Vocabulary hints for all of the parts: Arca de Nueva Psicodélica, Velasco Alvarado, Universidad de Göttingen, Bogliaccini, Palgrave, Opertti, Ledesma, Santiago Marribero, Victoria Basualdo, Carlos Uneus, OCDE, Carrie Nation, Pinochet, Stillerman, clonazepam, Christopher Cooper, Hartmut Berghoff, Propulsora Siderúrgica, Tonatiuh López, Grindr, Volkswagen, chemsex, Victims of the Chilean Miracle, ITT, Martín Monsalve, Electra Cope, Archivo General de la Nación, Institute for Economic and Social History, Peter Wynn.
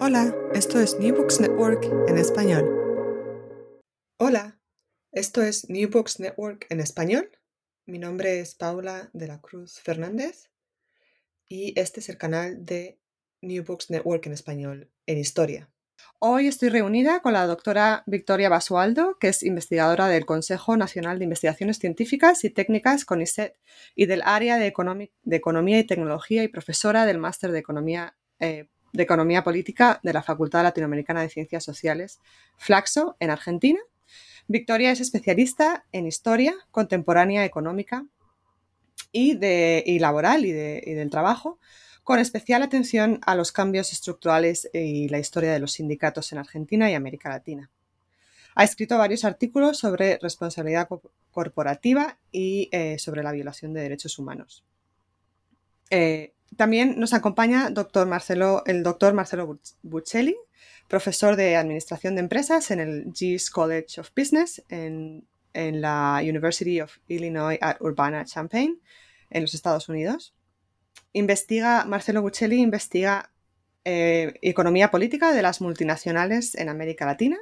Hola, esto es New Books Network en español. Mi nombre es Paula de la Cruz Fernández y este es el canal de New Books Network en español, en historia. Hoy estoy reunida con la doctora Victoria Basualdo, que es investigadora del Consejo Nacional de Investigaciones Científicas y Técnicas, CONICET, y del área de Economía y Tecnología y profesora del Máster de Economía Política de la Facultad Latinoamericana de Ciencias Sociales, FLACSO, en Argentina. Victoria es especialista en historia contemporánea económica y laboral y del trabajo, con especial atención a los cambios estructurales y la historia de los sindicatos en Argentina y América Latina. Ha escrito varios artículos sobre responsabilidad corporativa y sobre la violación de derechos humanos. También nos acompaña el doctor Marcelo Bucheli, profesor de Administración de Empresas en el Gies College of Business en la University of Illinois at Urbana-Champaign, en los Estados Unidos. Marcelo Bucheli investiga economía política de las multinacionales en América Latina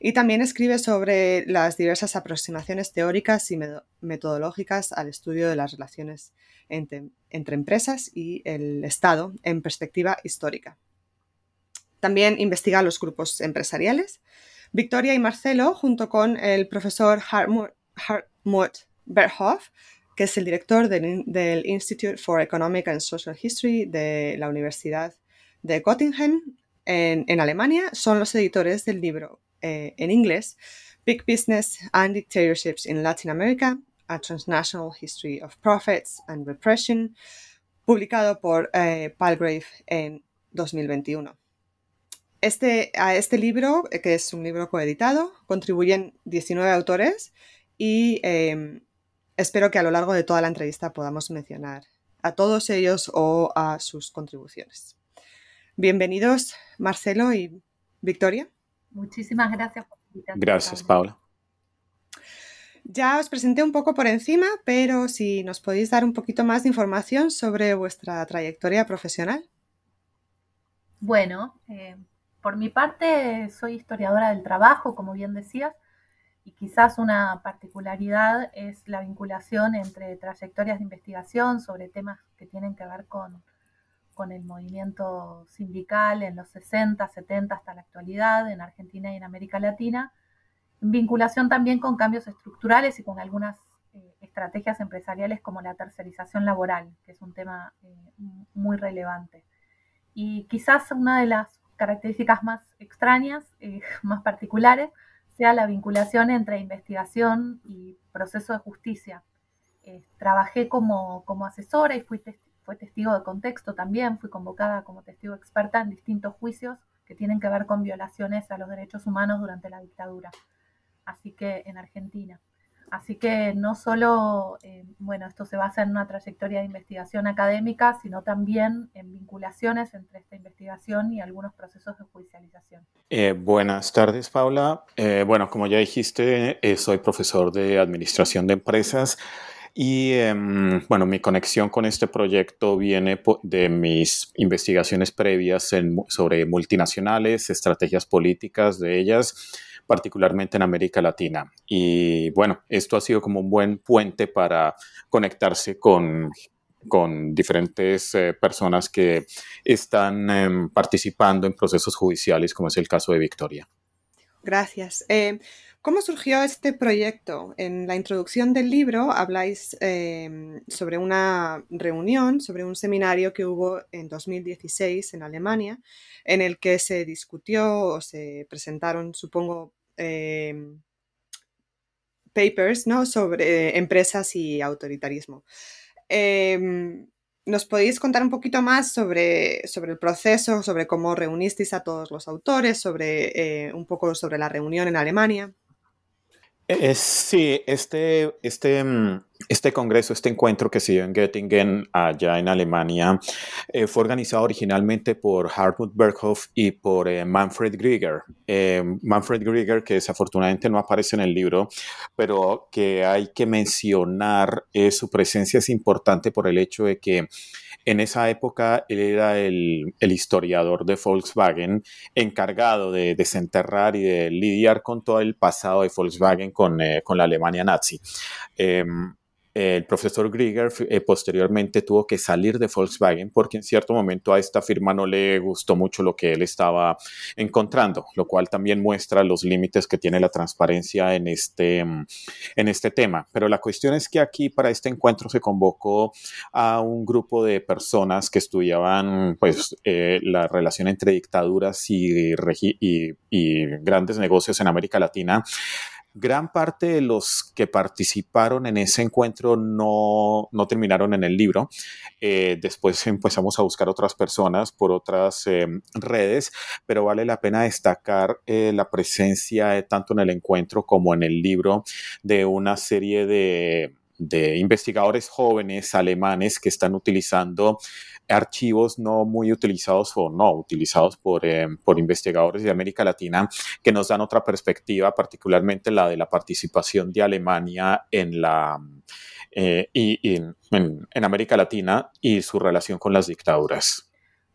y también escribe sobre las diversas aproximaciones teóricas y metodológicas al estudio de las relaciones entre empresas y el Estado en perspectiva histórica. También investiga los grupos empresariales. Victoria y Marcelo, junto con el profesor Hartmut Berghoff, que es el director del Institute for Economic and Social History de la Universidad de Göttingen en Alemania, son los editores del libro en inglés Big Business and Dictatorships in Latin America, A Transnational History of Profits and Repression, publicado por Palgrave en 2021. A este libro, que es un libro coeditado, contribuyen 19 autores y espero que a lo largo de toda la entrevista podamos mencionar a todos ellos o a sus contribuciones. Bienvenidos, Marcelo y Victoria. Muchísimas gracias por invitarme. Gracias, Paula. Ya os presenté un poco por encima, pero si nos podéis dar un poquito más de información sobre vuestra trayectoria profesional. Bueno, por mi parte soy historiadora del trabajo, como bien decías. Y quizás una particularidad es la vinculación entre trayectorias de investigación sobre temas que tienen que ver con el movimiento sindical en los 60, 70 hasta la actualidad en Argentina y en América Latina, en vinculación también con cambios estructurales y con algunas estrategias empresariales como la tercerización laboral, que es un tema muy relevante. Y quizás una de las características más extrañas, más particulares, sea la vinculación entre investigación y proceso de justicia. Trabajé como asesora y fui testigo de contexto también, fui convocada como testigo experta en distintos juicios que tienen que ver con violaciones a los derechos humanos durante la dictadura, así que en Argentina. Así que no solo, esto se basa en una trayectoria de investigación académica, sino también en vinculaciones entre esta investigación y algunos procesos de judicialización. Buenas tardes, Paula. Como ya dijiste, soy profesor de Administración de Empresas y, mi conexión con este proyecto viene de mis investigaciones previas sobre multinacionales, estrategias políticas de ellas, particularmente en América Latina. Y bueno, esto ha sido como un buen puente para conectarse con diferentes personas que están participando en procesos judiciales, como es el caso de Victoria. Gracias. ¿Cómo surgió este proyecto? En la introducción del libro habláis sobre una reunión, sobre un seminario que hubo en 2016 en Alemania, en el que se discutió o se presentaron, supongo, papers, ¿no?, sobre empresas y autoritarismo. ¿Nos podéis contar un poquito más sobre el proceso, sobre cómo reunisteis a todos los autores, sobre un poco sobre la reunión en Alemania? Sí, este congreso, este encuentro que se dio en Göttingen, allá en Alemania, fue organizado originalmente por Hartmut Berghoff y por Manfred Grieger. Manfred Grieger, que desafortunadamente no aparece en el libro, pero que hay que mencionar, su presencia es importante por el hecho de que En esa época él era el historiador de Volkswagen, encargado de desenterrar y de lidiar con todo el pasado de Volkswagen con la Alemania nazi. El profesor Grieger posteriormente tuvo que salir de Volkswagen porque en cierto momento a esta firma no le gustó mucho lo que él estaba encontrando, lo cual también muestra los límites que tiene la transparencia en este tema. Pero la cuestión es que aquí para este encuentro se convocó a un grupo de personas que estudiaban la relación entre dictaduras y grandes negocios en América Latina. Gran parte de los que participaron en ese encuentro no terminaron en el libro. Después empezamos a buscar otras personas por otras redes, pero vale la pena destacar la presencia tanto en el encuentro como en el libro de una serie de investigadores jóvenes alemanes que están utilizando archivos no muy utilizados o no utilizados por investigadores de América Latina, que nos dan otra perspectiva, particularmente la de la participación de Alemania en América Latina y su relación con las dictaduras.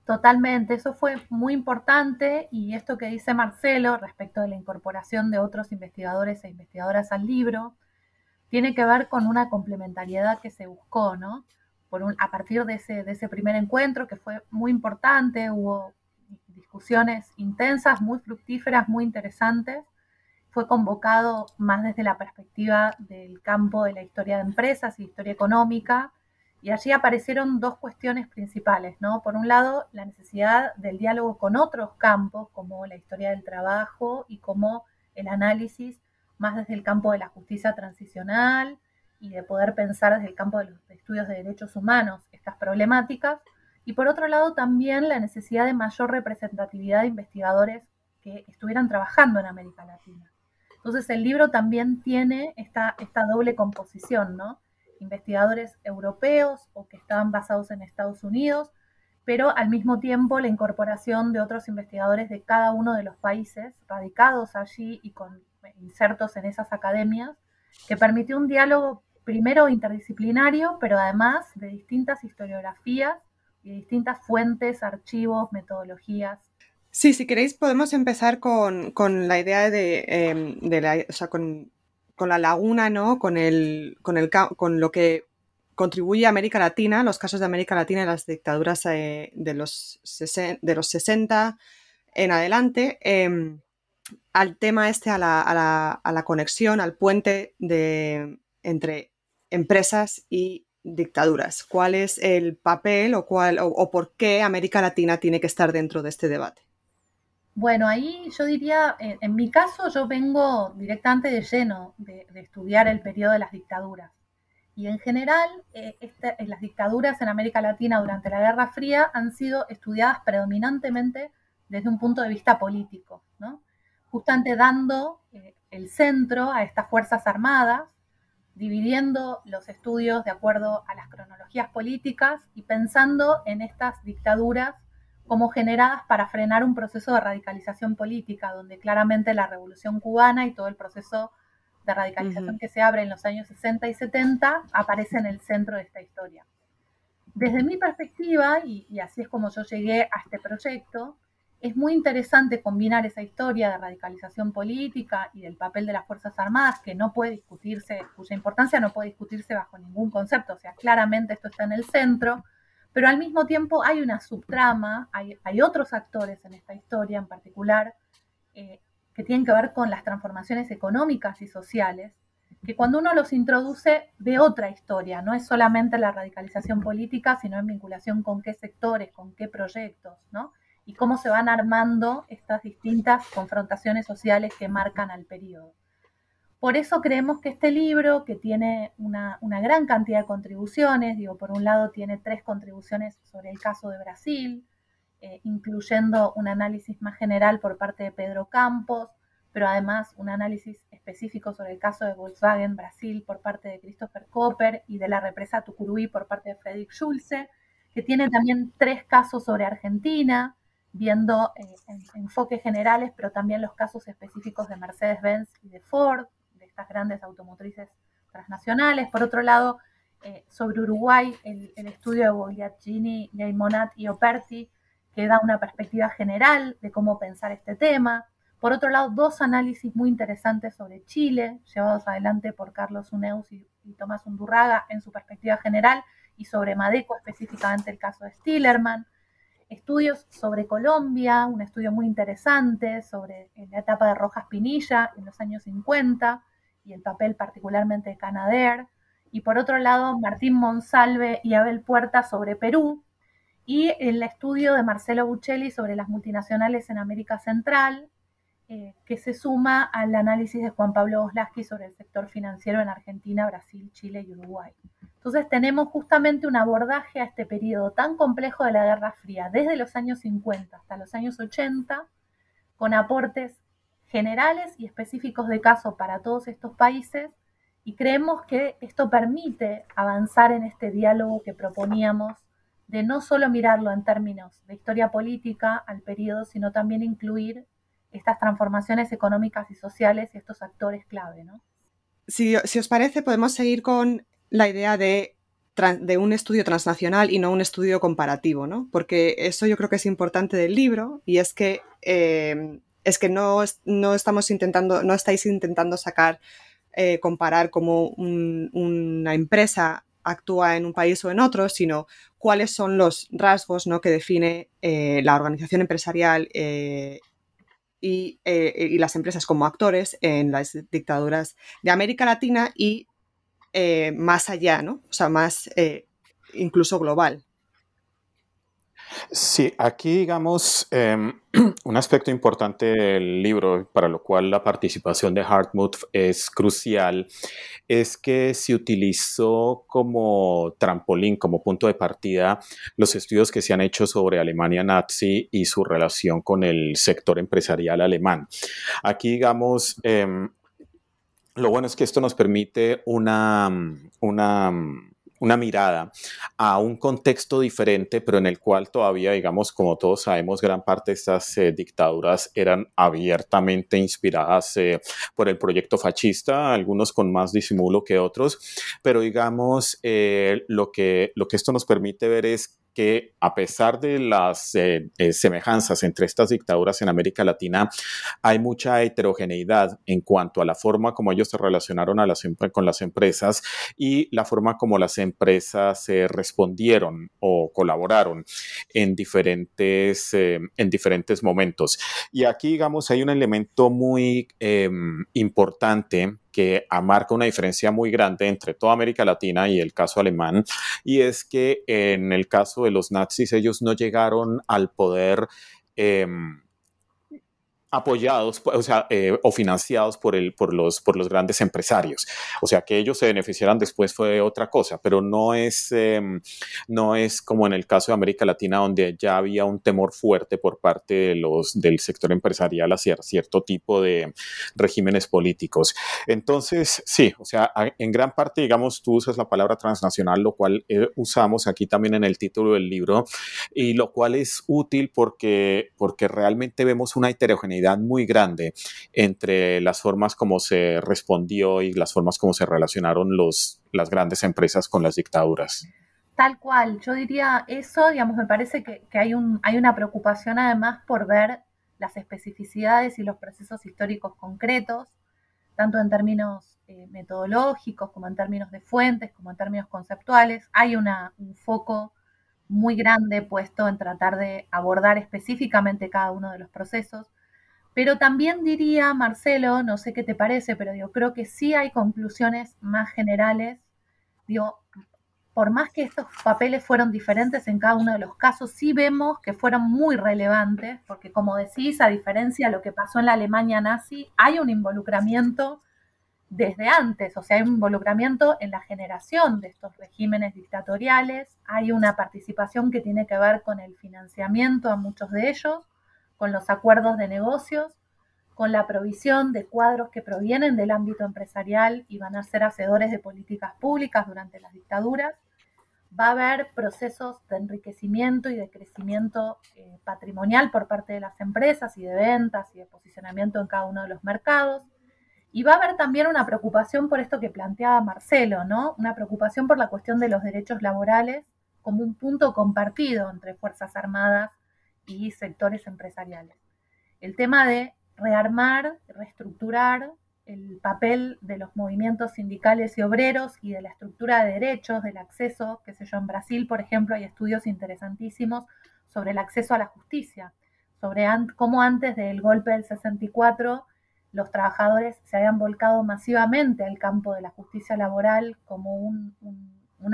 Totalmente, eso fue muy importante, y esto que dice Marcelo respecto de la incorporación de otros investigadores e investigadoras al libro tiene que ver con una complementariedad que se buscó, ¿no? A partir de ese primer encuentro, que fue muy importante, hubo discusiones intensas, muy fructíferas, muy interesantes. Fue convocado más desde la perspectiva del campo de la historia de empresas y historia económica, y allí aparecieron dos cuestiones principales, ¿no? Por un lado, la necesidad del diálogo con otros campos, como la historia del trabajo y como el análisis más desde el campo de la justicia transicional, y de poder pensar desde el campo de los estudios de derechos humanos estas problemáticas, y por otro lado también la necesidad de mayor representatividad de investigadores que estuvieran trabajando en América Latina. Entonces el libro también tiene esta doble composición, ¿no? Investigadores europeos o que estaban basados en Estados Unidos, pero al mismo tiempo la incorporación de otros investigadores de cada uno de los países radicados allí y con insertos en esas academias, que permitió un diálogo primero interdisciplinario, pero además de distintas historiografías y distintas fuentes, archivos, metodologías. Sí, si queréis podemos empezar con la idea con la laguna, ¿no? Con lo que contribuye a América Latina, los casos de América Latina y las dictaduras de los 60 en adelante, al tema a la conexión, al puente entre empresas y dictaduras. ¿Cuál es el papel o por qué América Latina tiene que estar dentro de este debate? Bueno, ahí yo diría, en mi caso, yo vengo directamente de lleno de estudiar el periodo de las dictaduras. Y en general, las dictaduras en América Latina durante la Guerra Fría han sido estudiadas predominantemente desde un punto de vista político, ¿no? Justamente dando el centro a estas fuerzas armadas, dividiendo los estudios de acuerdo a las cronologías políticas y pensando en estas dictaduras como generadas para frenar un proceso de radicalización política, donde claramente la Revolución Cubana y todo el proceso de radicalización que se abre en los años 60 y 70 aparece en el centro de esta historia. Desde mi perspectiva, y así es como yo llegué a este proyecto, es muy interesante combinar esa historia de radicalización política y del papel de las Fuerzas Armadas, que no puede discutirse, cuya importancia no puede discutirse bajo ningún concepto, o sea, claramente esto está en el centro, pero al mismo tiempo hay una subtrama, hay otros actores en esta historia en particular que tienen que ver con las transformaciones económicas y sociales, que cuando uno los introduce ve otra historia, no es solamente la radicalización política, sino en vinculación con qué sectores, con qué proyectos, ¿no? Y cómo se van armando estas distintas confrontaciones sociales que marcan al periodo. Por eso creemos que este libro, que tiene una gran cantidad de contribuciones, por un lado tiene 3 contribuciones sobre el caso de Brasil, incluyendo un análisis más general por parte de Pedro Campos, pero además un análisis específico sobre el caso de Volkswagen Brasil por parte de Christopher Cooper y de la represa Tucuruí por parte de Fredrik Schulze, que tiene también 3 casos sobre Argentina, viendo enfoques generales, pero también los casos específicos de Mercedes-Benz y de Ford, de estas grandes automotrices transnacionales. Por otro lado, sobre Uruguay, el estudio de Bogliaccini, Geymonat y Opertti, que da una perspectiva general de cómo pensar este tema. Por otro lado, dos análisis muy interesantes sobre Chile, llevados adelante por Carlos Uneus y Tomás Undurraga en su perspectiva general, y sobre Madeco, específicamente el caso de Stillerman. Estudios sobre Colombia, un estudio muy interesante sobre la etapa de Rojas Pinilla en los años 50 y el papel particularmente de Canadair. Y por otro lado, Martín Monsalve y Abel Puerta sobre Perú. Y el estudio de Marcelo Bucheli sobre las multinacionales en América Central, que se suma al análisis de Juan Pablo Oslaski sobre el sector financiero en Argentina, Brasil, Chile y Uruguay. Entonces tenemos justamente un abordaje a este periodo tan complejo de la Guerra Fría, desde los años 50 hasta los años 80, con aportes generales y específicos de caso para todos estos países, y creemos que esto permite avanzar en este diálogo que proponíamos, de no solo mirarlo en términos de historia política al periodo, sino también incluir estas transformaciones económicas y sociales y estos actores clave, ¿no? Si os parece, podemos seguir con la idea de un estudio transnacional y no un estudio comparativo, ¿no? Porque eso yo creo que es importante del libro, y es que no estáis intentando sacar, comparar cómo una empresa actúa en un país o en otro, sino cuáles son los rasgos, ¿no?, que define la organización empresarial y las empresas como actores en las dictaduras de América Latina y más allá, ¿no? O sea, más incluso global. Sí, aquí digamos un aspecto importante del libro, para lo cual la participación de Hartmut es crucial, es que se utilizó como trampolín, como punto de partida, los estudios que se han hecho sobre Alemania nazi y su relación con el sector empresarial alemán. Aquí digamos, lo bueno es que esto nos permite una mirada a un contexto diferente, pero en el cual todavía, digamos, como todos sabemos, gran parte de estas dictaduras eran abiertamente inspiradas por el proyecto fascista, algunos con más disimulo que otros, pero digamos, lo que esto nos permite ver es que a pesar de las semejanzas entre estas dictaduras en América Latina, hay mucha heterogeneidad en cuanto a la forma como ellos se relacionaron con las empresas y la forma como las empresas respondieron o colaboraron en diferentes momentos. Y aquí, digamos, hay un elemento muy importante que marca una diferencia muy grande entre toda América Latina y el caso alemán, y es que en el caso de los nazis ellos no llegaron al poder apoyados, o sea, o financiados por los grandes empresarios. O sea, que ellos se beneficiaran después fue otra cosa, pero no es como en el caso de América Latina, donde ya había un temor fuerte por parte del sector empresarial hacia cierto tipo de regímenes políticos. Entonces, sí, o sea, en gran parte, digamos, tú usas la palabra transnacional, lo cual usamos aquí también en el título del libro, y lo cual es útil porque realmente vemos una heterogeneidad muy grande entre las formas como se respondió y las formas como se relacionaron las grandes empresas con las dictaduras. Tal cual, yo diría eso, digamos, me parece que hay una preocupación además por ver las especificidades y los procesos históricos concretos, tanto en términos metodológicos, como en términos de fuentes, como en términos conceptuales. Hay un foco muy grande puesto en tratar de abordar específicamente cada uno de los procesos. Pero también diría, Marcelo, no sé qué te parece, pero yo creo que sí hay conclusiones más generales. Digo, por más que estos papeles fueron diferentes en cada uno de los casos, sí vemos que fueron muy relevantes, porque como decís, a diferencia de lo que pasó en la Alemania nazi, hay un involucramiento desde antes, o sea, hay un involucramiento en la generación de estos regímenes dictatoriales, hay una participación que tiene que ver con el financiamiento a muchos de ellos, con los acuerdos de negocios, con la provisión de cuadros que provienen del ámbito empresarial y van a ser hacedores de políticas públicas durante las dictaduras. Va a haber procesos de enriquecimiento y de crecimiento patrimonial por parte de las empresas y de ventas y de posicionamiento en cada uno de los mercados. Y va a haber también una preocupación por esto que planteaba Marcelo, ¿no? Una preocupación por la cuestión de los derechos laborales como un punto compartido entre Fuerzas Armadas y sectores empresariales. El tema de rearmar, reestructurar el papel de los movimientos sindicales y obreros y de la estructura de derechos, del acceso, qué sé yo, en Brasil, por ejemplo, hay estudios interesantísimos sobre el acceso a la justicia, sobre cómo antes del golpe del 64 los trabajadores se habían volcado masivamente al campo de la justicia laboral como un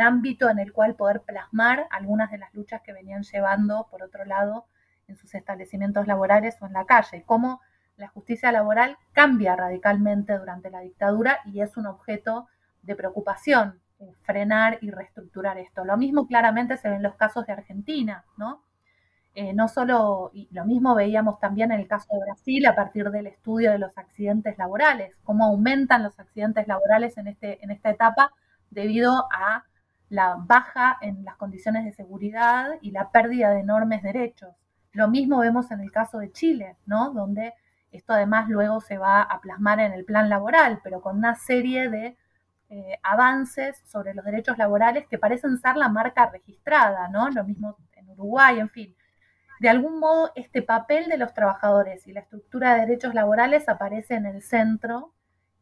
ámbito en el cual poder plasmar algunas de las luchas que venían llevando, por otro lado, en sus establecimientos laborales o en la calle. Cómo la justicia laboral cambia radicalmente durante la dictadura y es un objeto de preocupación frenar y reestructurar esto. Lo mismo claramente se ven los casos de Argentina, ¿no? No solo, y lo mismo veíamos también en el caso de Brasil a partir del estudio de los accidentes laborales, cómo aumentan los accidentes laborales en esta etapa debido a la baja en las condiciones de seguridad y la pérdida de enormes derechos. Lo mismo vemos en el caso de Chile, ¿no? Donde esto además luego se va a plasmar en el plan laboral, pero con una serie de avances sobre los derechos laborales que parecen ser la marca registrada, ¿no? Lo mismo en Uruguay, en fin. De algún modo, este papel de los trabajadores y la estructura de derechos laborales aparece en el centro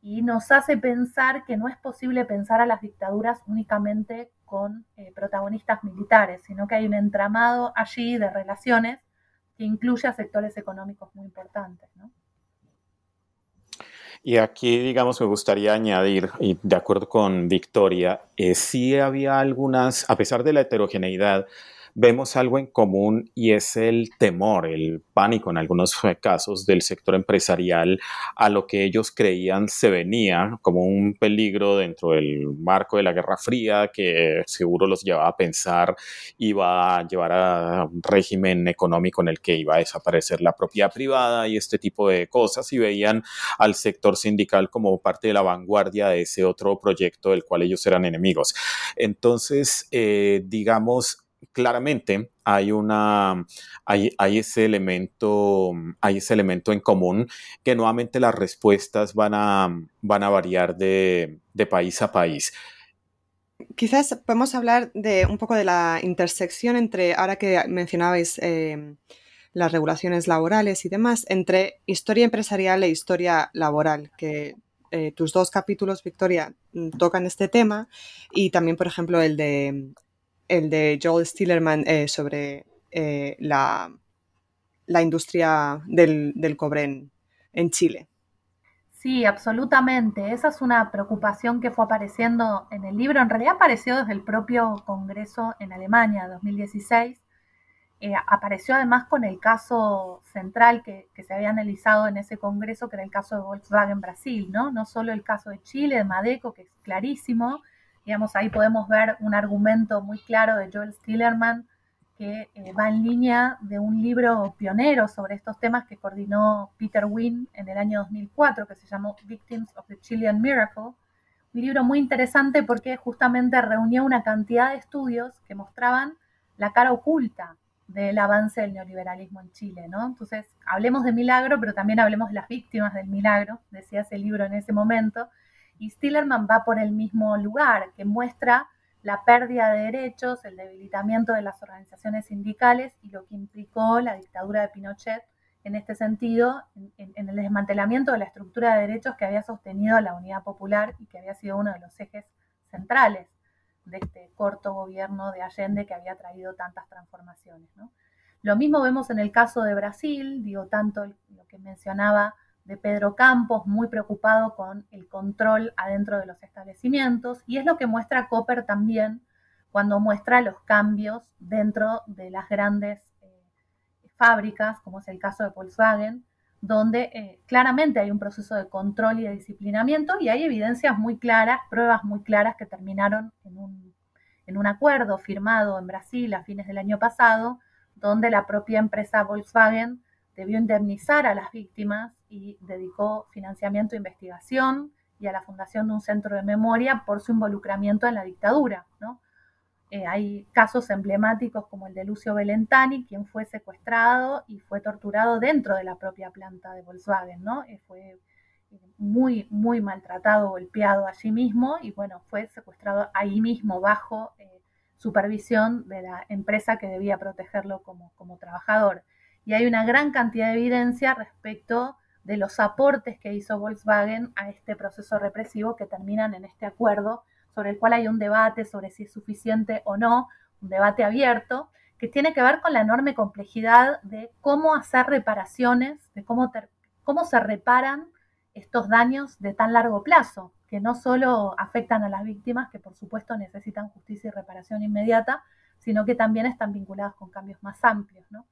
y nos hace pensar que no es posible pensar a las dictaduras únicamente con protagonistas militares, sino que hay un entramado allí de relaciones que incluye a sectores económicos muy importantes, ¿no? Y aquí, digamos, me gustaría añadir, y de acuerdo con Victoria, sí había algunas, a pesar de la heterogeneidad, vemos algo en común y es el temor, el pánico en algunos casos del sector empresarial a lo que ellos creían se venía como un peligro dentro del marco de la Guerra Fría que seguro los llevaba a pensar iba a llevar a un régimen económico en el que iba a desaparecer la propiedad privada y este tipo de cosas y veían al sector sindical como parte de la vanguardia de ese otro proyecto del cual ellos eran enemigos. Entonces, digamos, claramente hay ese elemento en común que nuevamente las respuestas van a variar de país a país. Quizás podemos hablar de un poco de la intersección entre, ahora que mencionabais las regulaciones laborales y demás, entre historia empresarial e historia laboral, que tus dos capítulos, Victoria, tocan este tema y también, por ejemplo, el de Joel Stillerman sobre la industria del cobre en Chile. Sí, absolutamente. Esa es una preocupación que fue apareciendo en el libro. En realidad apareció desde el propio Congreso en Alemania, 2016. Apareció además con el caso central que se había analizado en ese Congreso, que era el caso de Volkswagen Brasil, ¿no? No solo el caso de Chile, de Madeco, que es clarísimo. Digamos, ahí podemos ver un argumento muy claro de Joel Stillerman que va en línea de un libro pionero sobre estos temas que coordinó Peter Wynn en el año 2004, que se llamó Victims of the Chilean Miracle. Un libro muy interesante porque justamente reunió una cantidad de estudios que mostraban la cara oculta del avance del neoliberalismo en Chile, ¿no? Entonces, hablemos de milagro, pero también hablemos de las víctimas del milagro, decía ese libro en ese momento. Y Stillerman va por el mismo lugar, que muestra la pérdida de derechos, el debilitamiento de las organizaciones sindicales y lo que implicó la dictadura de Pinochet en este sentido, en el desmantelamiento de la estructura de derechos que había sostenido la Unidad Popular y que había sido uno de los ejes centrales de este corto gobierno de Allende que había traído tantas transformaciones, ¿no? Lo mismo vemos en el caso de Brasil, digo, tanto lo que mencionaba de Pedro Campos, muy preocupado con el control adentro de los establecimientos, y es lo que muestra Cooper también cuando muestra los cambios dentro de las grandes fábricas, como es el caso de Volkswagen, donde claramente hay un proceso de control y de disciplinamiento, y hay evidencias muy claras, pruebas muy claras que terminaron en un acuerdo firmado en Brasil a fines del año pasado, donde la propia empresa Volkswagen debió indemnizar a las víctimas y dedicó financiamiento a investigación y a la fundación de un centro de memoria por su involucramiento en la dictadura, ¿no? Hay casos emblemáticos como el de Lucio Belentani, quien fue secuestrado y fue torturado dentro de la propia planta de Volkswagen, ¿no? Fue muy, muy maltratado, golpeado allí mismo, y bueno, fue secuestrado ahí mismo bajo supervisión de la empresa que debía protegerlo como trabajador. Y hay una gran cantidad de evidencia respecto de los aportes que hizo Volkswagen a este proceso represivo que terminan en este acuerdo, sobre el cual hay un debate sobre si es suficiente o no, un debate abierto, que tiene que ver con la enorme complejidad de cómo hacer reparaciones, de cómo se reparan estos daños de tan largo plazo, que no solo afectan a las víctimas, que por supuesto necesitan justicia y reparación inmediata, sino que también están vinculados con cambios más amplios, ¿no?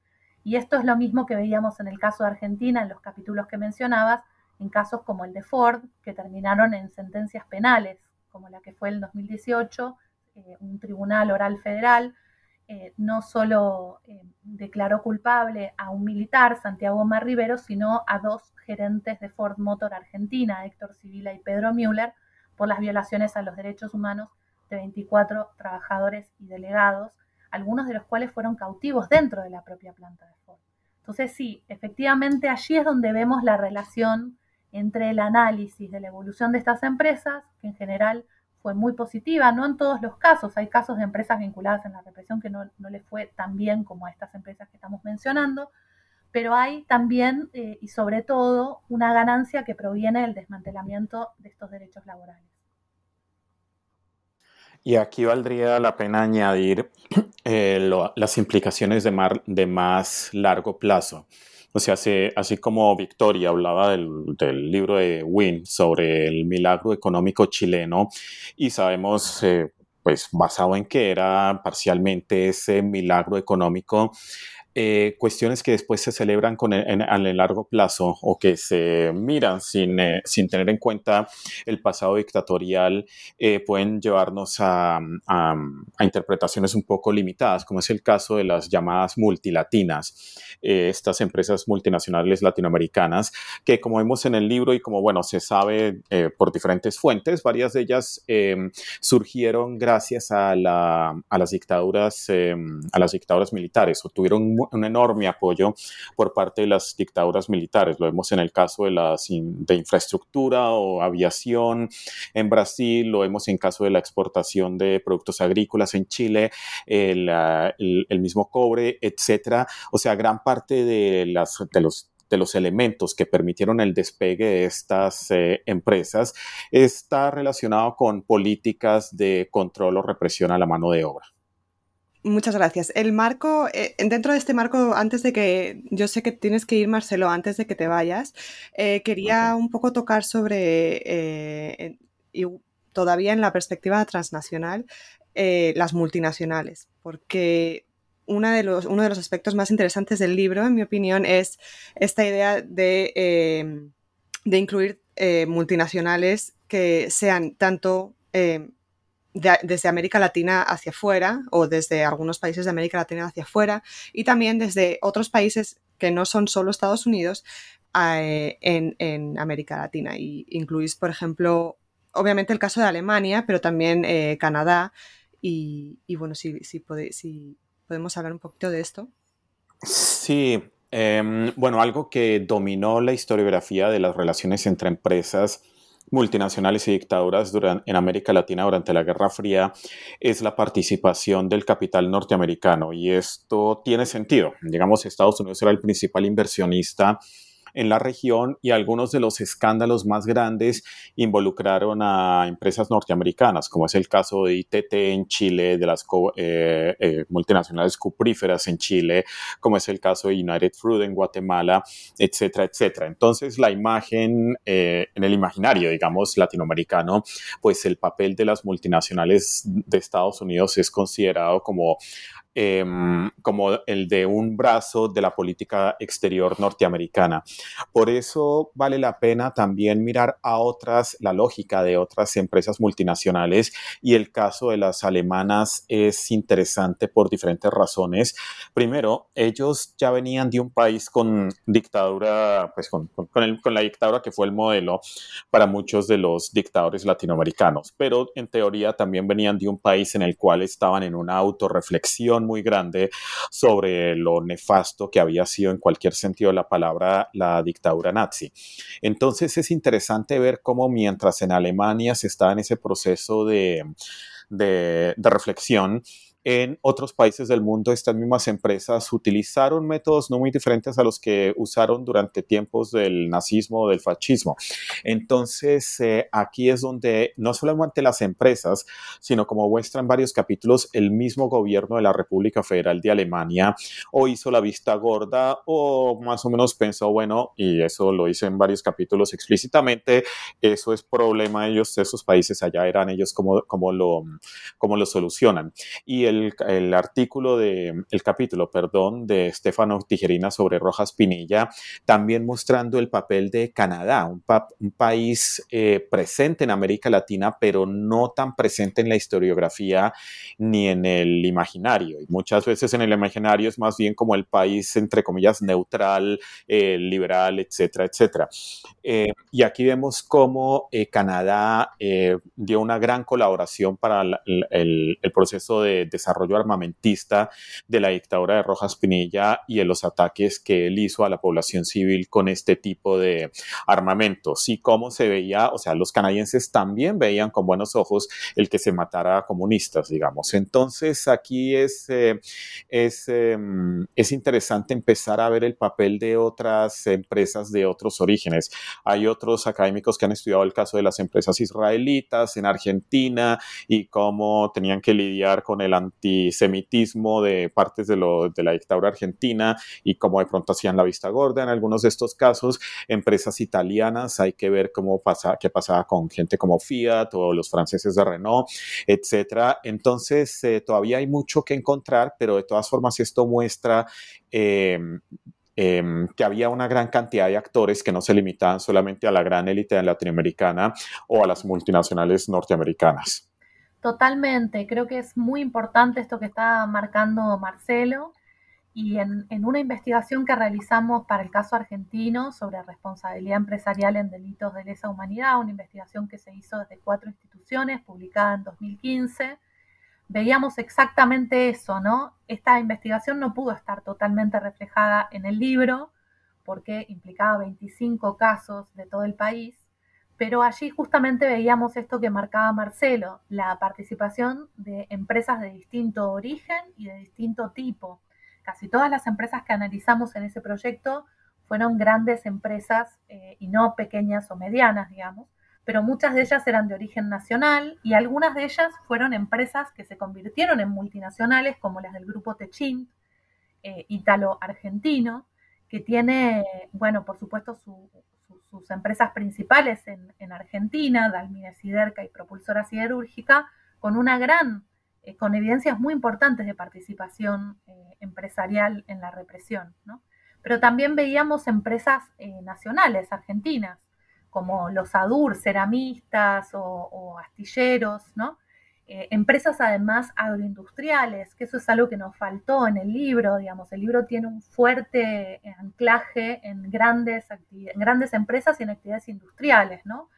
Y esto es lo mismo que veíamos en el caso de Argentina, en los capítulos que mencionabas, en casos como el de Ford, que terminaron en sentencias penales, como la que fue el 2018, un tribunal oral federal, no solo declaró culpable a un militar, Santiago Marribero, sino a dos gerentes de Ford Motor Argentina, Héctor Sibila y Pedro Müller, por las violaciones a los derechos humanos de 24 trabajadores y delegados, algunos de los cuales fueron cautivos dentro de la propia planta de Ford. Entonces sí, efectivamente allí es donde vemos la relación entre el análisis de la evolución de estas empresas, que en general fue muy positiva, no en todos los casos, hay casos de empresas vinculadas en la represión que no les fue tan bien como a estas empresas que estamos mencionando, pero hay también y sobre todo una ganancia que proviene del desmantelamiento de estos derechos laborales. Y aquí valdría la pena añadir las implicaciones de más largo plazo. O sea, así como Victoria hablaba del libro de Wynn sobre el milagro económico chileno, y sabemos, pues basado en que era parcialmente ese milagro económico, cuestiones que después se celebran a largo plazo o que se miran sin tener en cuenta el pasado dictatorial, pueden llevarnos a interpretaciones un poco limitadas, como es el caso de las llamadas multilatinas. Estas empresas multinacionales latinoamericanas que, como vemos en el libro y como bueno se sabe por diferentes fuentes, varias de ellas surgieron gracias a las dictaduras militares, o tuvieron un enorme apoyo por parte de las dictaduras militares. Lo vemos en el caso de infraestructura o aviación en Brasil, lo vemos en caso de la exportación de productos agrícolas en Chile, el mismo cobre, etcétera. O sea, gran parte de los elementos que permitieron el despegue de estas empresas está relacionado con políticas de control o represión a la mano de obra. Muchas gracias. El marco, dentro de este marco, antes de que, yo sé que tienes que ir, Marcelo, antes de que te vayas, quería un poco tocar sobre, y todavía en la perspectiva transnacional, las multinacionales, porque uno de los aspectos más interesantes del libro, en mi opinión, es esta idea de incluir multinacionales que sean tanto desde América Latina hacia afuera, o desde algunos países de América Latina hacia afuera, y también desde otros países que no son solo Estados Unidos en América Latina. Y incluís, por ejemplo, obviamente el caso de Alemania, pero también Canadá, y bueno, si podemos hablar un poquito de esto. Sí, bueno, algo que dominó la historiografía de las relaciones entre empresas multinacionales y dictaduras en América Latina durante la Guerra Fría es la participación del capital norteamericano, y esto tiene sentido. Digamos, Estados Unidos era el principal inversionista en la región, y algunos de los escándalos más grandes involucraron a empresas norteamericanas, como es el caso de ITT en Chile, de las multinacionales cupríferas en Chile, como es el caso de United Fruit en Guatemala, etcétera, etcétera. Entonces, la imagen en el imaginario, digamos, latinoamericano, pues el papel de las multinacionales de Estados Unidos es considerado como el de un brazo de la política exterior norteamericana. Por eso vale la pena también mirar la lógica de otras empresas multinacionales, y el caso de las alemanas es interesante por diferentes razones. Primero, ellos ya venían de un país con dictadura, pues con la dictadura que fue el modelo para muchos de los dictadores latinoamericanos, pero en teoría también venían de un país en el cual estaban en una autorreflexión muy grande sobre lo nefasto que había sido en cualquier sentido de la palabra la dictadura nazi. Entonces es interesante ver cómo mientras en Alemania se está en ese proceso de reflexión, en otros países del mundo estas mismas empresas utilizaron métodos no muy diferentes a los que usaron durante tiempos del nazismo o del fascismo. Entonces aquí es donde no solamente las empresas, sino como muestran varios capítulos, el mismo gobierno de la República Federal de Alemania o hizo la vista gorda o más o menos pensó, bueno, y eso lo hizo en varios capítulos explícitamente, eso es problema de ellos, esos países allá verán ellos cómo lo solucionan. Y el artículo de Stefano Tijerina sobre Rojas Pinilla, también mostrando el papel de Canadá, un país presente en América Latina, pero no tan presente en la historiografía ni en el imaginario. Y muchas veces en el imaginario es más bien como el país, entre comillas, neutral, liberal, etcétera, etcétera. Y aquí vemos cómo Canadá dio una gran colaboración para el proceso de desarrollo armamentista de la dictadura de Rojas Pinilla y en los ataques que él hizo a la población civil con este tipo de armamentos y cómo se veía, o sea, los canadienses también veían con buenos ojos el que se matara a comunistas, digamos. Entonces aquí es interesante empezar a ver el papel de otras empresas de otros orígenes. Hay otros académicos que han estudiado el caso de las empresas israelitas en Argentina y cómo tenían que lidiar con el antisemitismo de partes de la dictadura argentina y cómo de pronto hacían la vista gorda en algunos de estos casos. Empresas italianas, hay que ver qué pasaba con gente como Fiat o los franceses de Renault, etcétera. Entonces todavía hay mucho que encontrar, pero de todas formas esto muestra que había una gran cantidad de actores que no se limitaban solamente a la gran élite latinoamericana o a las multinacionales norteamericanas. Totalmente, creo que es muy importante esto que está marcando Marcelo y en una investigación que realizamos para el caso argentino sobre responsabilidad empresarial en delitos de lesa humanidad, una investigación que se hizo desde 4 instituciones, publicada en 2015, veíamos exactamente eso, ¿no? Esta investigación no pudo estar totalmente reflejada en el libro porque implicaba 25 casos de todo el país. Pero allí justamente veíamos esto que marcaba Marcelo, la participación de empresas de distinto origen y de distinto tipo. Casi todas las empresas que analizamos en ese proyecto fueron grandes empresas y no pequeñas o medianas, digamos, pero muchas de ellas eran de origen nacional y algunas de ellas fueron empresas que se convirtieron en multinacionales, como las del grupo Techint, ítalo-argentino, que tiene, bueno, por supuesto sus empresas principales en Argentina, Dalmine Siderca y Propulsora Siderúrgica, con una con evidencias muy importantes de participación empresarial en la represión, ¿no? Pero también veíamos empresas nacionales argentinas, como los ADUR, ceramistas o astilleros, ¿no? Empresas además agroindustriales, que eso es algo que nos faltó en el libro, digamos, el libro tiene un fuerte anclaje en grandes empresas y en actividades industriales, ¿no?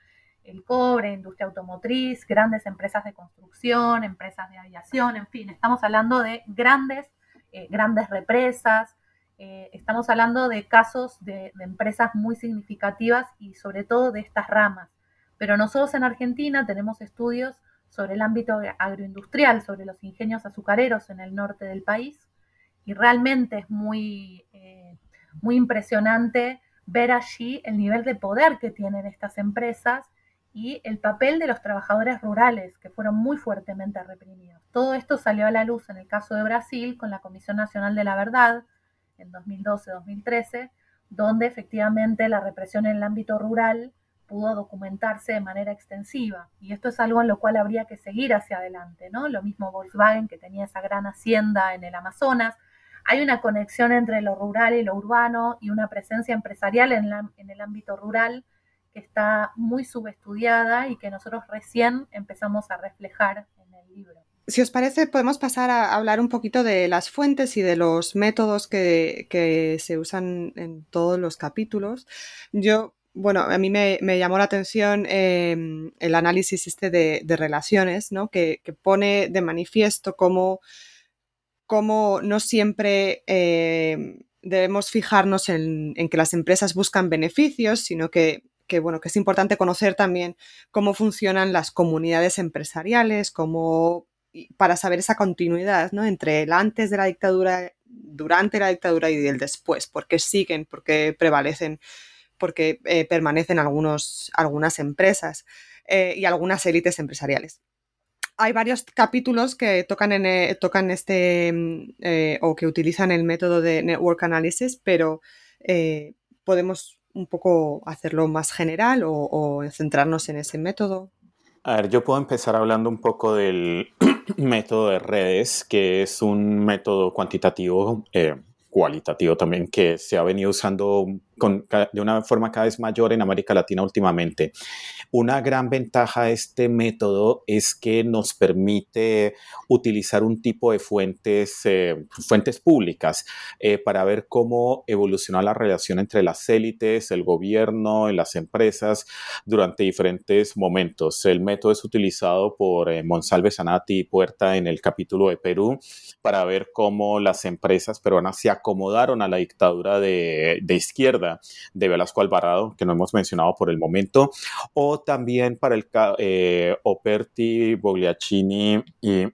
El cobre, industria automotriz, grandes empresas de construcción, empresas de aviación, en fin, estamos hablando de grandes represas, estamos hablando de casos de empresas muy significativas y sobre todo de estas ramas. Pero nosotros en Argentina tenemos estudios sobre el ámbito agroindustrial, sobre los ingenios azucareros en el norte del país. Y realmente es muy impresionante ver allí el nivel de poder que tienen estas empresas y el papel de los trabajadores rurales, que fueron muy fuertemente reprimidos. Todo esto salió a la luz en el caso de Brasil con la Comisión Nacional de la Verdad en 2012-2013, donde efectivamente la represión en el ámbito rural pudo documentarse de manera extensiva, y esto es algo en lo cual habría que seguir hacia adelante, ¿no? Lo mismo Volkswagen, que tenía esa gran hacienda en el Amazonas. Hay una conexión entre lo rural y lo urbano, y una presencia empresarial en el ámbito rural que está muy subestudiada y que nosotros recién empezamos a reflejar en el libro. Si os parece, podemos pasar a hablar un poquito de las fuentes y de los métodos que se usan en todos los capítulos. Bueno, a mí me llamó la atención el análisis de relaciones, ¿no? Que pone de manifiesto cómo cómo no siempre debemos fijarnos en que las empresas buscan beneficios, sino que es importante conocer también cómo funcionan las comunidades empresariales, para saber esa continuidad, ¿no?, entre el antes de la dictadura, durante la dictadura y el después, por qué siguen, por qué prevalecen, por qué permanecen algunas empresas y algunas élites empresariales. Hay varios capítulos que tocan o que utilizan el método de network analysis, pero podemos un poco hacerlo más general o centrarnos en ese método. A ver, yo puedo empezar hablando un poco del método de redes, que es un método cuantitativo, cualitativo también, que se ha venido usando de una forma cada vez mayor en América Latina últimamente. Una gran ventaja de este método es que nos permite utilizar un tipo de fuentes públicas para ver cómo evoluciona la relación entre las élites, el gobierno y las empresas durante diferentes momentos. El método es utilizado por Monsalve, Sanatti y Puerta en el capítulo de Perú para ver cómo las empresas peruanas se acomodaron a la dictadura de izquierda de Velasco Alvarado, que no hemos mencionado por el momento, o también para el Opertti, Bogliaccini y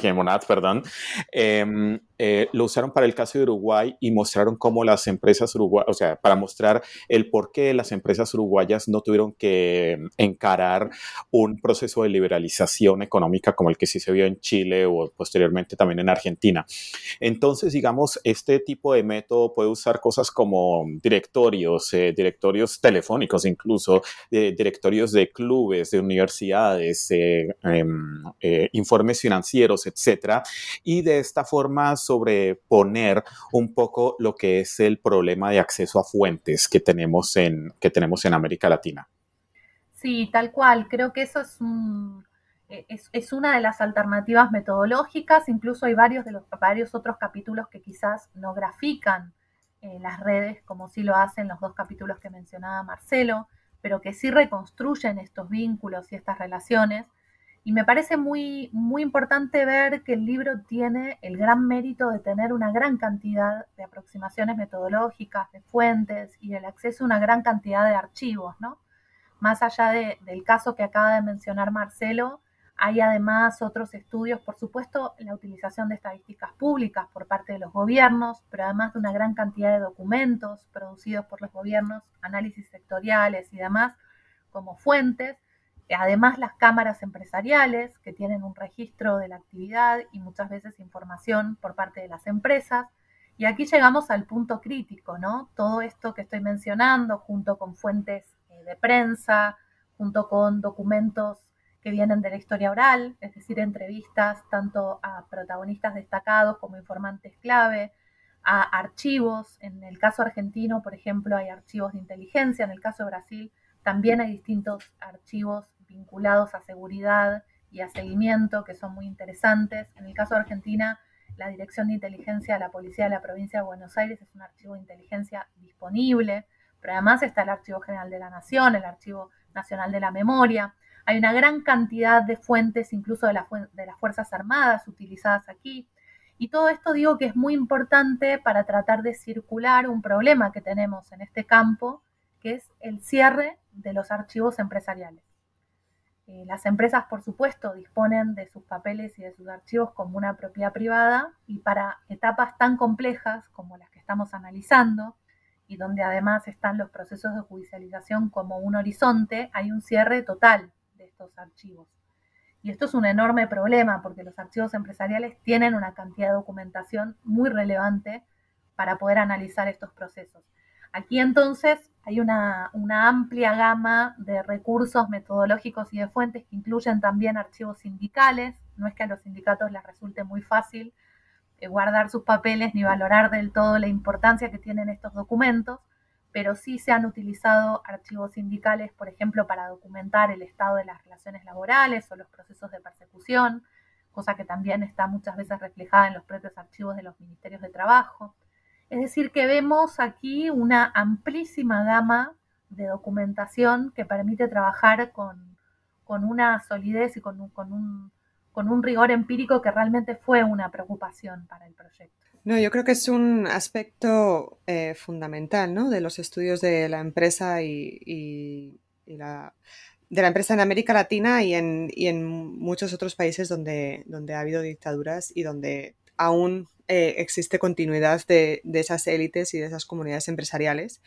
Geymonat, perdón, lo usaron para el caso de Uruguay y mostraron cómo las empresas uruguayas, o sea, para mostrar el por qué las empresas uruguayas no tuvieron que encarar un proceso de liberalización económica como el que sí se vio en Chile o posteriormente también en Argentina. Entonces, digamos, este tipo de método puede usar cosas como directorios telefónicos incluso, directorios de clubes, de universidades, informes financieros, etcétera, y de esta forma sobreponer un poco lo que es el problema de acceso a fuentes que tenemos en América Latina. Sí, tal cual. Creo que eso es una de las alternativas metodológicas. Incluso hay varios otros capítulos que quizás no grafican las redes como sí lo hacen los dos capítulos que mencionaba Marcelo, pero que sí reconstruyen estos vínculos y estas relaciones. Y me parece muy, muy importante ver que el libro tiene el gran mérito de tener una gran cantidad de aproximaciones metodológicas, de fuentes y el acceso a una gran cantidad de archivos, ¿no? Más allá del caso que acaba de mencionar Marcelo, hay además otros estudios, por supuesto, la utilización de estadísticas públicas por parte de los gobiernos, pero además de una gran cantidad de documentos producidos por los gobiernos, análisis sectoriales y demás como fuentes. Además, las cámaras empresariales que tienen un registro de la actividad y muchas veces información por parte de las empresas. Y aquí llegamos al punto crítico, ¿no? Todo esto que estoy mencionando junto con fuentes de prensa, junto con documentos que vienen de la historia oral, es decir, entrevistas tanto a protagonistas destacados como informantes clave, a archivos. En el caso argentino, por ejemplo, hay archivos de inteligencia. En el caso de Brasil también hay distintos archivos vinculados a seguridad y a seguimiento que son muy interesantes. En el caso de Argentina, la Dirección de Inteligencia de la Policía de la Provincia de Buenos Aires es un archivo de inteligencia disponible, pero además está el Archivo General de la Nación, el Archivo Nacional de la Memoria. Hay una gran cantidad de fuentes, incluso de las Fuerzas Armadas utilizadas aquí. Y todo esto digo que es muy importante para tratar de circular un problema que tenemos en este campo, que es el cierre de los archivos empresariales. Las empresas, por supuesto, disponen de sus papeles y de sus archivos como una propiedad privada y para etapas tan complejas como las que estamos analizando y donde además están los procesos de judicialización como un horizonte, hay un cierre total de estos archivos. Y esto es un enorme problema porque los archivos empresariales tienen una cantidad de documentación muy relevante para poder analizar estos procesos. Aquí entonces hay una amplia gama de recursos metodológicos y de fuentes que incluyen también archivos sindicales. No es que a los sindicatos les resulte muy fácil guardar sus papeles ni valorar del todo la importancia que tienen estos documentos, pero sí se han utilizado archivos sindicales, por ejemplo, para documentar el estado de las relaciones laborales o los procesos de persecución, cosa que también está muchas veces reflejada en los propios archivos de los ministerios de trabajo. Es decir, que vemos aquí una amplísima gama de documentación que permite trabajar con, con una solidez y con un rigor empírico que realmente fue una preocupación para el proyecto. No, yo creo que es un aspecto fundamental, ¿no?, de los estudios de la empresa de la empresa en América Latina y en muchos otros países donde ha habido dictaduras y donde aún existe continuidad de esas élites y de esas comunidades empresariales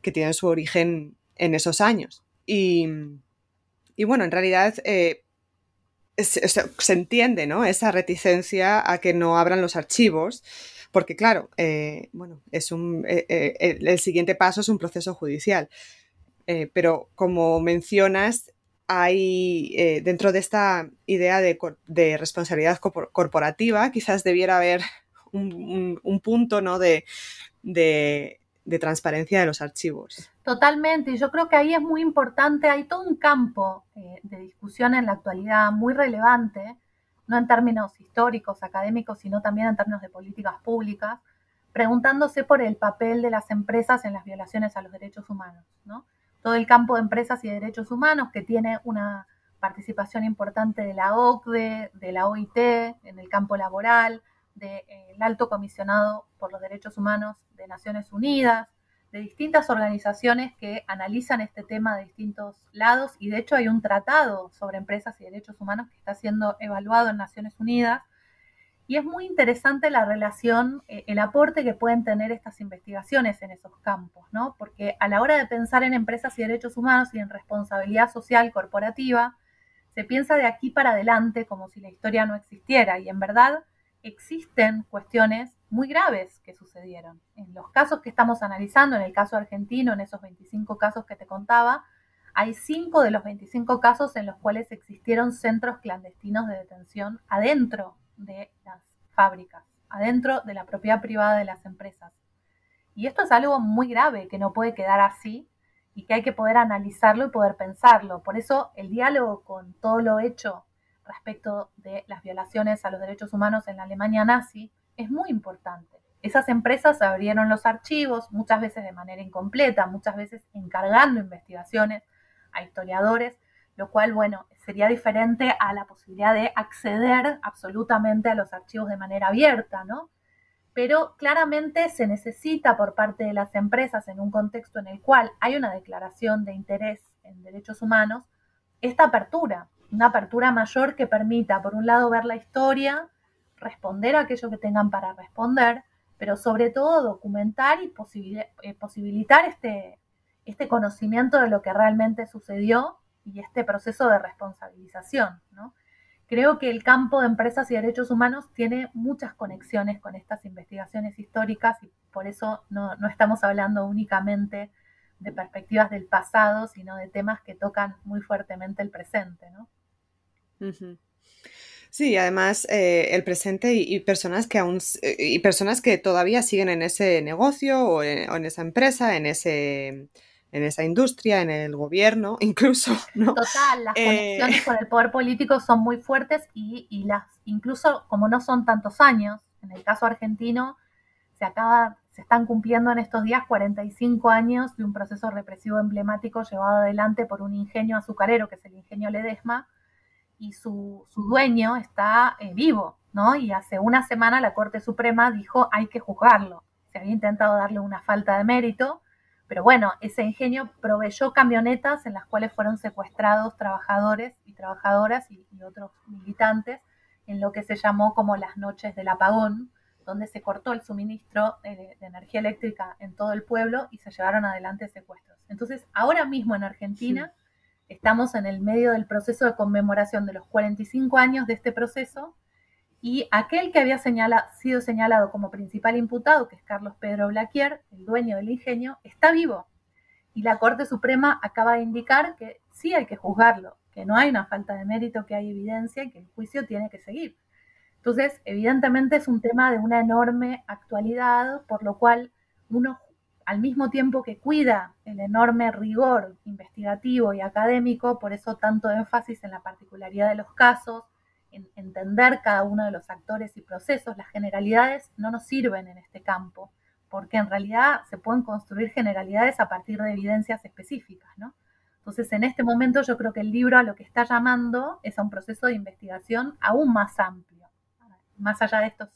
que tienen su origen en esos años. Y bueno, en realidad se entiende, ¿no?, esa reticencia a que no abran los archivos, porque claro, bueno, es el siguiente paso es un proceso judicial. Pero como mencionas, hay dentro de esta idea de responsabilidad corporativa, quizás debiera haber un punto, ¿no?, de transparencia de los archivos. Totalmente, y yo creo que ahí es muy importante, hay todo un campo de discusión en la actualidad muy relevante, no en términos históricos, académicos, sino también en términos de políticas públicas, preguntándose por el papel de las empresas en las violaciones a los derechos humanos, ¿no? Todo el campo de empresas y de derechos humanos, que tiene una participación importante de la OCDE, de la OIT, en el campo laboral, del Alto Comisionado por los Derechos Humanos de Naciones Unidas, de distintas organizaciones que analizan este tema de distintos lados, y de hecho hay un tratado sobre empresas y derechos humanos que está siendo evaluado en Naciones Unidas, y es muy interesante la relación, el aporte que pueden tener estas investigaciones en esos campos, ¿no? Porque a la hora de pensar en empresas y derechos humanos y en responsabilidad social corporativa, se piensa de aquí para adelante como si la historia no existiera, y en verdad existen cuestiones muy graves que sucedieron. En los casos que estamos analizando, en el caso argentino, en esos 25 casos que te contaba, hay 5 de los 25 casos en los cuales existieron centros clandestinos de detención adentro de las fábricas, adentro de la propiedad privada de las empresas. Y esto es algo muy grave que no puede quedar así y que hay que poder analizarlo y poder pensarlo. Por eso el diálogo con todo lo hecho respecto de las violaciones a los derechos humanos en la Alemania nazi es muy importante. Esas empresas abrieron los archivos, muchas veces de manera incompleta, muchas veces encargando investigaciones a historiadores, lo cual, bueno, sería diferente a la posibilidad de acceder absolutamente a los archivos de manera abierta, ¿no? Pero claramente se necesita por parte de las empresas, en un contexto en el cual hay una declaración de interés en derechos humanos, esta apertura, una apertura mayor que permita, por un lado, ver la historia, responder a aquello que tengan para responder, pero sobre todo documentar y posibilitar este conocimiento de lo que realmente sucedió y este proceso de responsabilización, ¿no? Creo que el campo de empresas y derechos humanos tiene muchas conexiones con estas investigaciones históricas y por eso no estamos hablando únicamente de perspectivas del pasado, sino de temas que tocan muy fuertemente el presente, ¿no? Uh-huh. Sí, además el presente y personas que aún y personas que todavía siguen en ese negocio o en esa empresa, en esa industria, en el gobierno, incluso, ¿no? Total, las conexiones con el poder político son muy fuertes y las incluso como no son tantos años, en el caso argentino se están cumpliendo en estos días 45 años de un proceso represivo emblemático llevado adelante por un ingenio azucarero, que es el ingenio Ledesma, y su dueño está vivo, ¿no? Y hace una semana la Corte Suprema dijo hay que juzgarlo. Se había intentado darle una falta de mérito, pero bueno, ese ingenio proveyó camionetas en las cuales fueron secuestrados trabajadores y trabajadoras y otros militantes en lo que se llamó como las noches del apagón, donde se cortó el suministro de energía eléctrica en todo el pueblo y se llevaron adelante secuestros. Entonces, ahora mismo en Argentina estamos en el medio del proceso de conmemoración de los 45 años de este proceso, y aquel que había sido señalado como principal imputado, que es Carlos Pedro Blaquier, el dueño del ingenio, está vivo. Y la Corte Suprema acaba de indicar que sí hay que juzgarlo, que no hay una falta de mérito, que hay evidencia y que el juicio tiene que seguir. Entonces, evidentemente es un tema de una enorme actualidad, por lo cual uno, al mismo tiempo que cuida el enorme rigor investigativo y académico, por eso tanto énfasis en la particularidad de los casos, en entender cada uno de los actores y procesos, las generalidades no nos sirven en este campo, porque en realidad se pueden construir generalidades a partir de evidencias específicas, ¿no? Entonces, en este momento yo creo que el libro a lo que está llamando es a un proceso de investigación aún más amplio, más allá de estos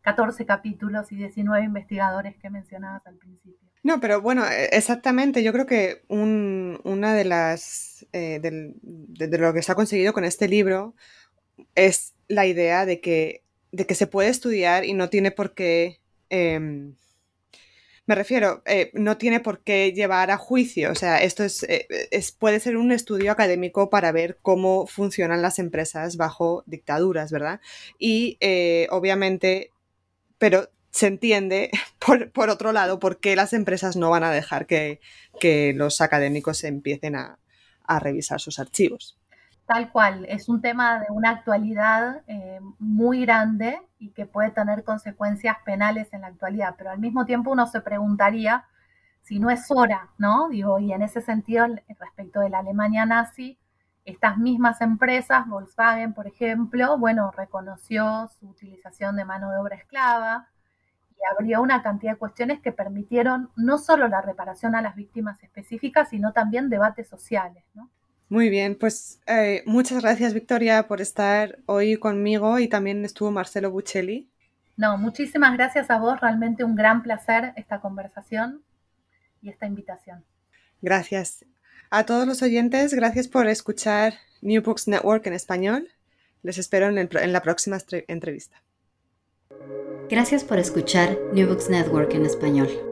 14 capítulos y 19 investigadores que mencionabas al principio. No, pero bueno, exactamente, yo creo que una de las, de lo que se ha conseguido con este libro es la idea de que se puede estudiar y no tiene por qué, me refiero, no tiene por qué llevar a juicio, o sea, esto es puede ser un estudio académico para ver cómo funcionan las empresas bajo dictaduras, ¿verdad? Y obviamente, pero se entiende, por otro lado, por qué las empresas no van a dejar que los académicos empiecen a revisar sus archivos. Tal cual, es un tema de una actualidad muy grande y que puede tener consecuencias penales en la actualidad, pero al mismo tiempo uno se preguntaría si no es hora, ¿no? Digo, y en ese sentido, respecto de la Alemania nazi, estas mismas empresas, Volkswagen, por ejemplo, bueno, reconoció su utilización de mano de obra esclava y abrió una cantidad de cuestiones que permitieron no solo la reparación a las víctimas específicas, sino también debates sociales, ¿no? Muy bien, pues muchas gracias, Victoria, por estar hoy conmigo, y también estuvo Marcelo Bucheli. No, muchísimas gracias a vos, realmente un gran placer esta conversación y esta invitación. Gracias. A todos los oyentes, gracias por escuchar New Books Network en español. Les espero en la próxima entrevista. Gracias por escuchar New Books Network en español.